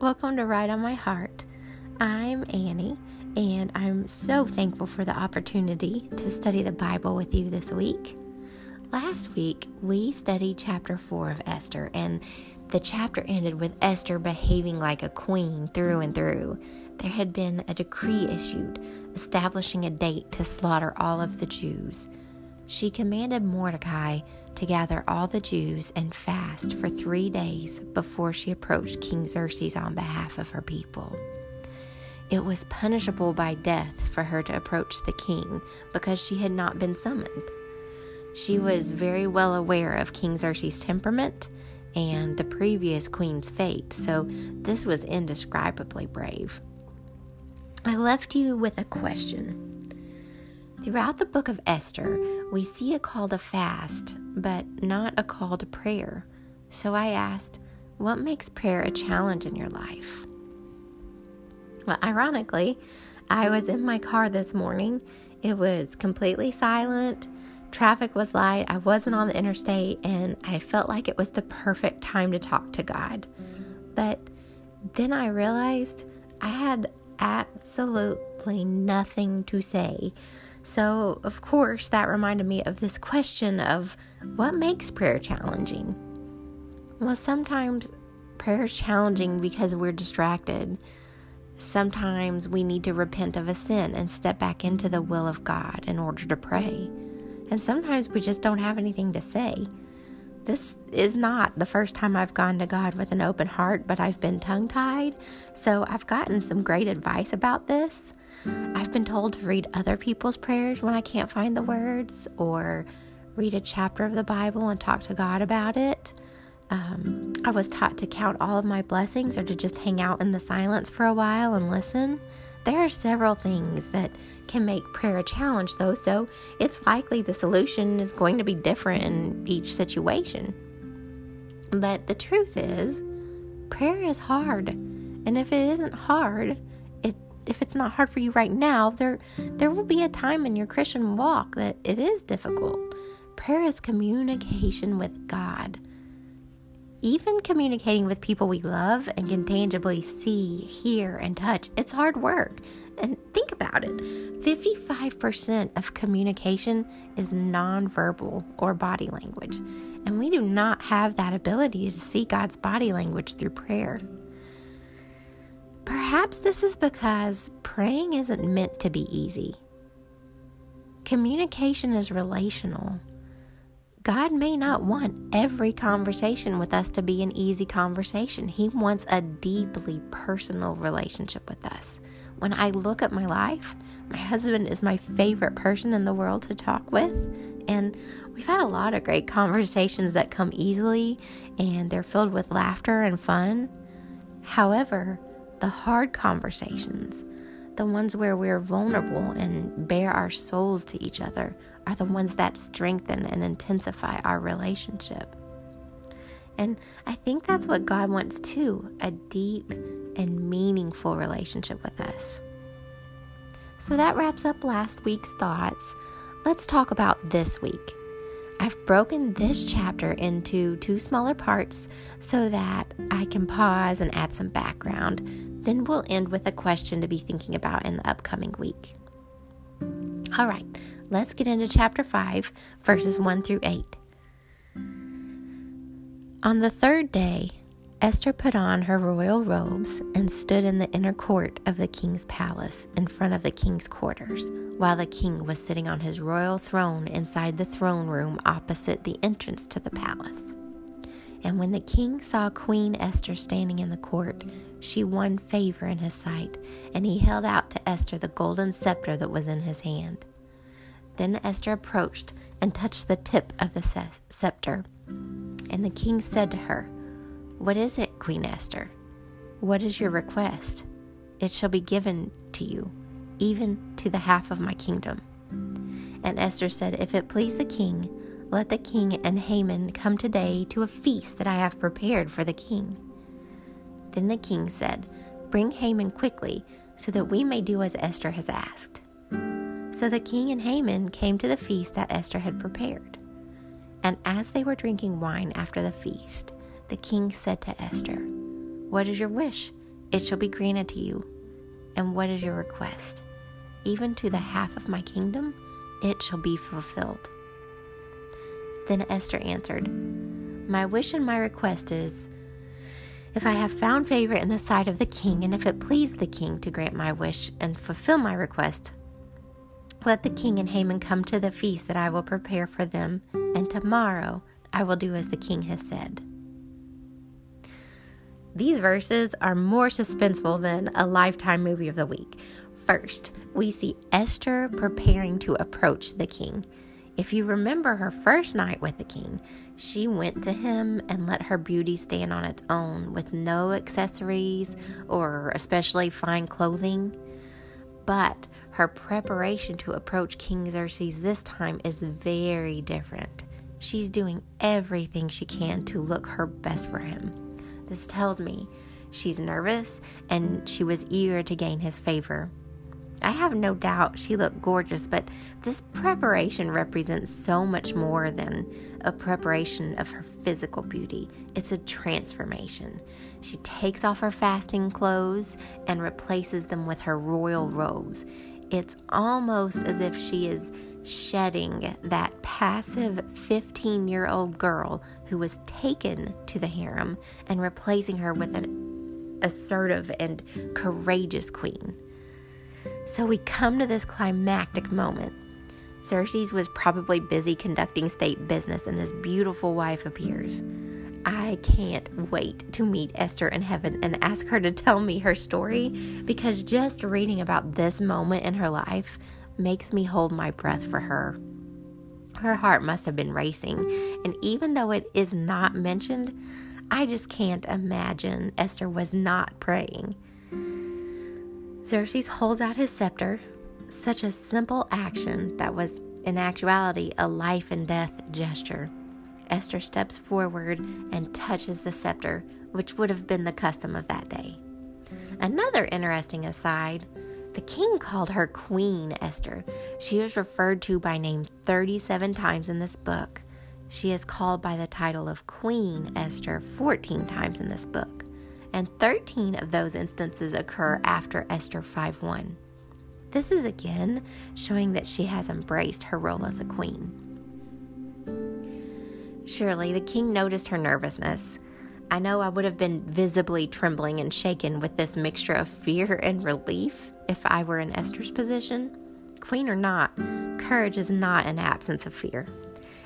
Welcome to Write On My Heart. I'm Annie, and I'm so thankful for the opportunity to study the Bible with you this week. Last week, we studied chapter 4 of Esther, and the chapter ended with Esther behaving like a queen through and through. There had been a decree issued, establishing a date to slaughter all of the Jews. She commanded Mordecai to gather all the Jews and fast for 3 days before she approached King Xerxes on behalf of her people. It was punishable by death for her to approach the king because she had not been summoned. She was very well aware of King Xerxes' temperament and the previous queen's fate, so this was indescribably brave. I left you with a question. Throughout the book of Esther, we see a call to fast, but not a call to prayer. So I asked, what makes prayer a challenge in your life? Well, ironically, I was in my car this morning. It was completely silent. Traffic was light. I wasn't on the interstate, and I felt like it was the perfect time to talk to God. But then I realized I had absolutely nothing to say. So, of course, that reminded me of this question of what makes prayer challenging? Well, sometimes prayer is challenging because we're distracted. Sometimes we need to repent of a sin and step back into the will of God in order to pray. And sometimes we just don't have anything to say. This is not the first time I've gone to God with an open heart, but I've been tongue-tied. So I've gotten some great advice about this. I've been told to read other people's prayers when I can't find the words, or read a chapter of the Bible and talk to God about it. I was taught to count all of my blessings or to just hang out in the silence for a while and listen. There are several things that can make prayer a challenge, though, so it's likely the solution is going to be different in each situation. But the truth is, prayer is hard, and if it's not hard for you right now, there will be a time in your Christian walk that it is difficult. Prayer is communication with God. Even communicating with people we love and can tangibly see, hear, and touch, it's hard work. And think about it. 55% of communication is nonverbal or body language. And we do not have that ability to see God's body language through prayer. Perhaps this is because praying isn't meant to be easy. Communication is relational. God may not want every conversation with us to be an easy conversation. He wants a deeply personal relationship with us. When I look at my life, my husband is my favorite person in the world to talk with. And we've had a lot of great conversations that come easily, and they're filled with laughter and fun. However, the hard conversations, the ones where we're vulnerable and bare our souls to each other, are the ones that strengthen and intensify our relationship. And I think that's what God wants too, a deep and meaningful relationship with us. So that wraps up last week's thoughts. Let's talk about this week. I've broken this chapter into 2 smaller parts so that I can pause and add some background. Then we'll end with a question to be thinking about in the upcoming week. All right, let's get into chapter 5, verses 1 through 8. On the 3rd day, Esther put on her royal robes and stood in the inner court of the king's palace in front of the king's quarters, while the king was sitting on his royal throne inside the throne room opposite the entrance to the palace. And when the king saw Queen Esther standing in the court, she won favor in his sight, and he held out to Esther the golden scepter that was in his hand. Then Esther approached and touched the tip of the scepter. And the king said to her, "What is it, Queen Esther? What is your request? It shall be given to you, even to the half of my kingdom." And Esther said, "If it please the king, let the king and Haman come today to a feast that I have prepared for the king." Then the king said, "Bring Haman quickly, so that we may do as Esther has asked." So the king and Haman came to the feast that Esther had prepared. And as they were drinking wine after the feast, the king said to Esther, "What is your wish? It shall be granted to you. And what is your request? Even to the half of my kingdom, it shall be fulfilled." Then Esther answered, "My wish and my request is, if I have found favor in the sight of the king, and if it please the king to grant my wish and fulfill my request, let the king and Haman come to the feast that I will prepare for them, and tomorrow I will do as the king has said." These verses are more suspenseful than a Lifetime movie of the week. First, we see Esther preparing to approach the king. If you remember her first night with the king, she went to him and let her beauty stand on its own with no accessories or especially fine clothing. But her preparation to approach King Xerxes this time is very different. She's doing everything she can to look her best for him. This tells me she's nervous and she was eager to gain his favor. I have no doubt she looked gorgeous, but this preparation represents so much more than a preparation of her physical beauty. It's a transformation. She takes off her fasting clothes and replaces them with her royal robes. It's almost as if she is shedding that passive 15-year-old girl who was taken to the harem and replacing her with an assertive and courageous queen. So we come to this climactic moment. Xerxes was probably busy conducting state business, and his beautiful wife appears. I can't wait to meet Esther in heaven and ask her to tell me her story, because just reading about this moment in her life makes me hold my breath for her. Her heart must have been racing, and even though it is not mentioned, I just can't imagine Esther was not praying. Xerxes holds out his scepter, such a simple action that was in actuality a life and death gesture. Esther steps forward and touches the scepter, which would have been the custom of that day. Another interesting aside, the king called her Queen Esther. She is referred to by name 37 times in this book. She is called by the title of Queen Esther 14 times in this book, and 13 of those instances occur after Esther 5:1. This is again showing that she has embraced her role as a queen. Surely the king noticed her nervousness. I know I would have been visibly trembling and shaken with this mixture of fear and relief if I were in Esther's position. Queen or not, courage is not an absence of fear.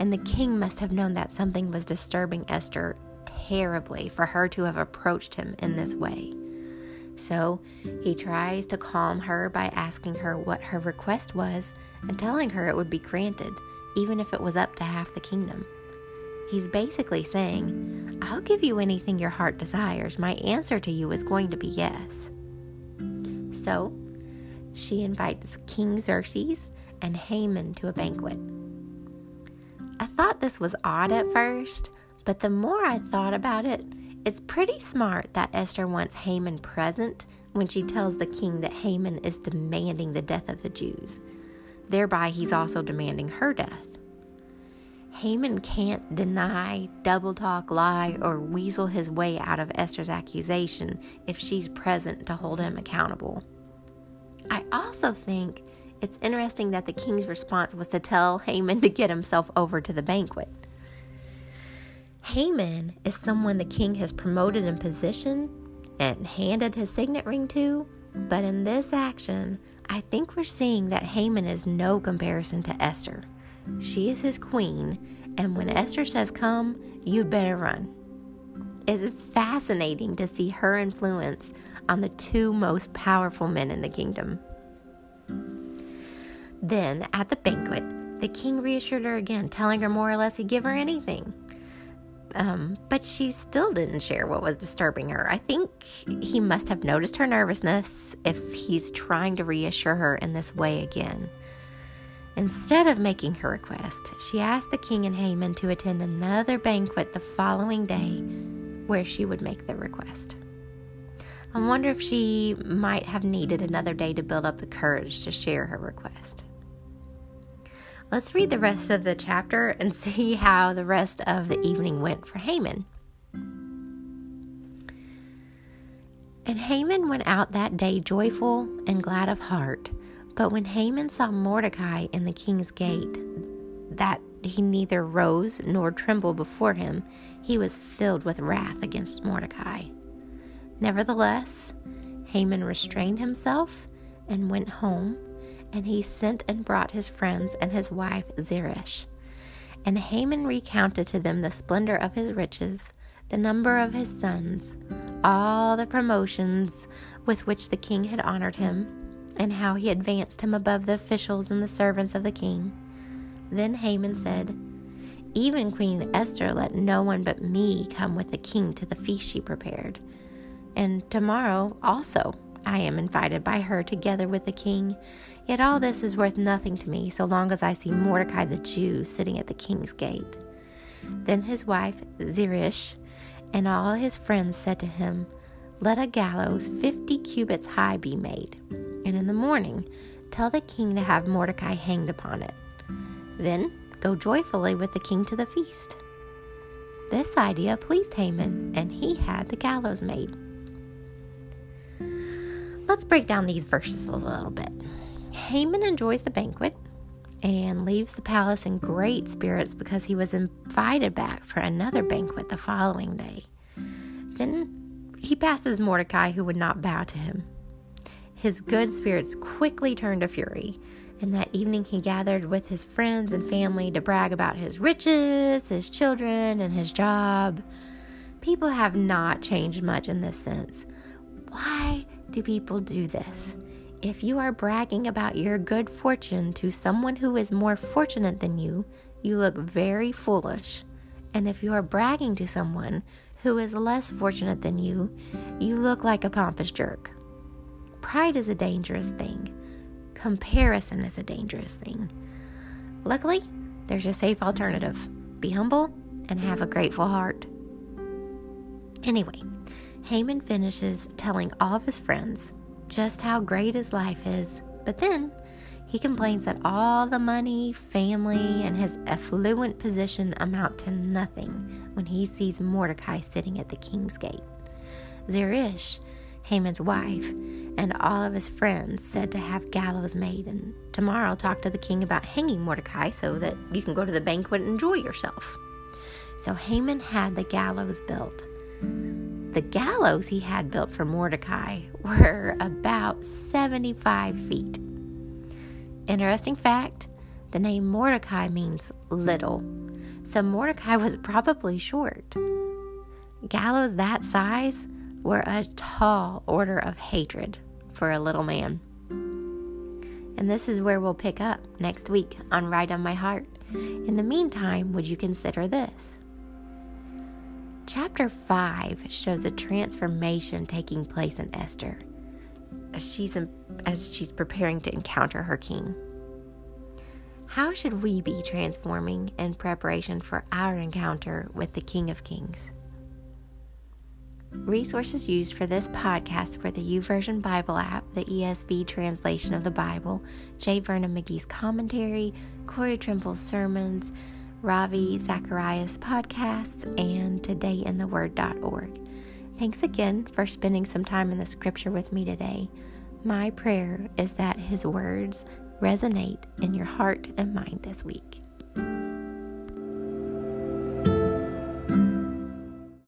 And the king must have known that something was disturbing Esther terribly for her to have approached him in this way. So he tries to calm her by asking her what her request was and telling her it would be granted, even if it was up to half the kingdom. He's basically saying, "I'll give you anything your heart desires. My answer to you is going to be yes." So she invites King Xerxes and Haman to a banquet. I thought this was odd at first, but the more I thought about it, it's pretty smart that Esther wants Haman present when she tells the king that Haman is demanding the death of the Jews. Thereby, he's also demanding her death. Haman can't deny, double talk, lie, or weasel his way out of Esther's accusation if she's present to hold him accountable. I also think it's interesting that the king's response was to tell Haman to get himself over to the banquet. Haman is someone the king has promoted in position and handed his signet ring to, but in this action, I think we're seeing that Haman is no comparison to Esther. She is his queen, and when Esther says come, you'd better run. It's fascinating to see her influence on the two most powerful men in the kingdom. Then, at the banquet, the king reassured her again, telling her more or less he'd give her anything. But she still didn't share what was disturbing her. I think he must have noticed her nervousness if he's trying to reassure her in this way again. Instead of making her request, she asked the king and Haman to attend another banquet the following day where she would make the request. I wonder if she might have needed another day to build up the courage to share her request. Let's read the rest of the chapter and see how the rest of the evening went for Haman. And Haman went out that day joyful and glad of heart. But when Haman saw Mordecai in the king's gate, that he neither rose nor trembled before him, he was filled with wrath against Mordecai. Nevertheless, Haman restrained himself and went home, and he sent and brought his friends and his wife Zeresh. And Haman recounted to them the splendor of his riches, the number of his sons, all the promotions with which the king had honored him, and how he advanced him above the officials and the servants of the king. Then Haman said, "Even Queen Esther let no one but me come with the king to the feast she prepared. And tomorrow also I am invited by her together with the king. Yet all this is worth nothing to me so long as I see Mordecai the Jew sitting at the king's gate." Then his wife Zeresh and all his friends said to him, "Let a gallows 50 cubits high be made, and in the morning tell the king to have Mordecai hanged upon it. Then go joyfully with the king to the feast." This idea pleased Haman, and he had the gallows made. Let's break down these verses a little bit. Haman enjoys the banquet and leaves the palace in great spirits because he was invited back for another banquet the following day. Then he passes Mordecai, who would not bow to him. His good spirits quickly turned to fury, and that evening he gathered with his friends and family to brag about his riches, his children, and his job. People have not changed much in this sense. Why do people do this? If you are bragging about your good fortune to someone who is more fortunate than you, you look very foolish. And if you are bragging to someone who is less fortunate than you, you look like a pompous jerk. Pride is a dangerous thing. Comparison is a dangerous thing. Luckily, there's a safe alternative. Be humble and have a grateful heart. Anyway, Haman finishes telling all of his friends just how great his life is, but then he complains that all the money, family, and his affluent position amount to nothing when he sees Mordecai sitting at the king's gate. Zeresh, Haman's wife, and all of his friends said to have gallows made, and tomorrow talk to the king about hanging Mordecai so that you can go to the banquet and enjoy yourself. So Haman had the gallows built. The gallows he had built for Mordecai were about 75 feet. Interesting fact, the name Mordecai means little, so Mordecai was probably short. Gallows that size were a tall order of hatred for a little man. And this is where we'll pick up next week on Write On My Heart. In the meantime, would you consider this? Chapter 5 shows a transformation taking place in Esther as she's preparing to encounter her king. How should we be transforming in preparation for our encounter with the King of Kings? Resources used for this podcast were the YouVersion Bible app, the ESV translation of the Bible, J. Vernon McGee's commentary, Corey Trimble's sermons, Ravi Zacharias podcasts, and todayintheword.org. Thanks again for spending some time in the scripture with me today. My prayer is that his words resonate in your heart and mind this week.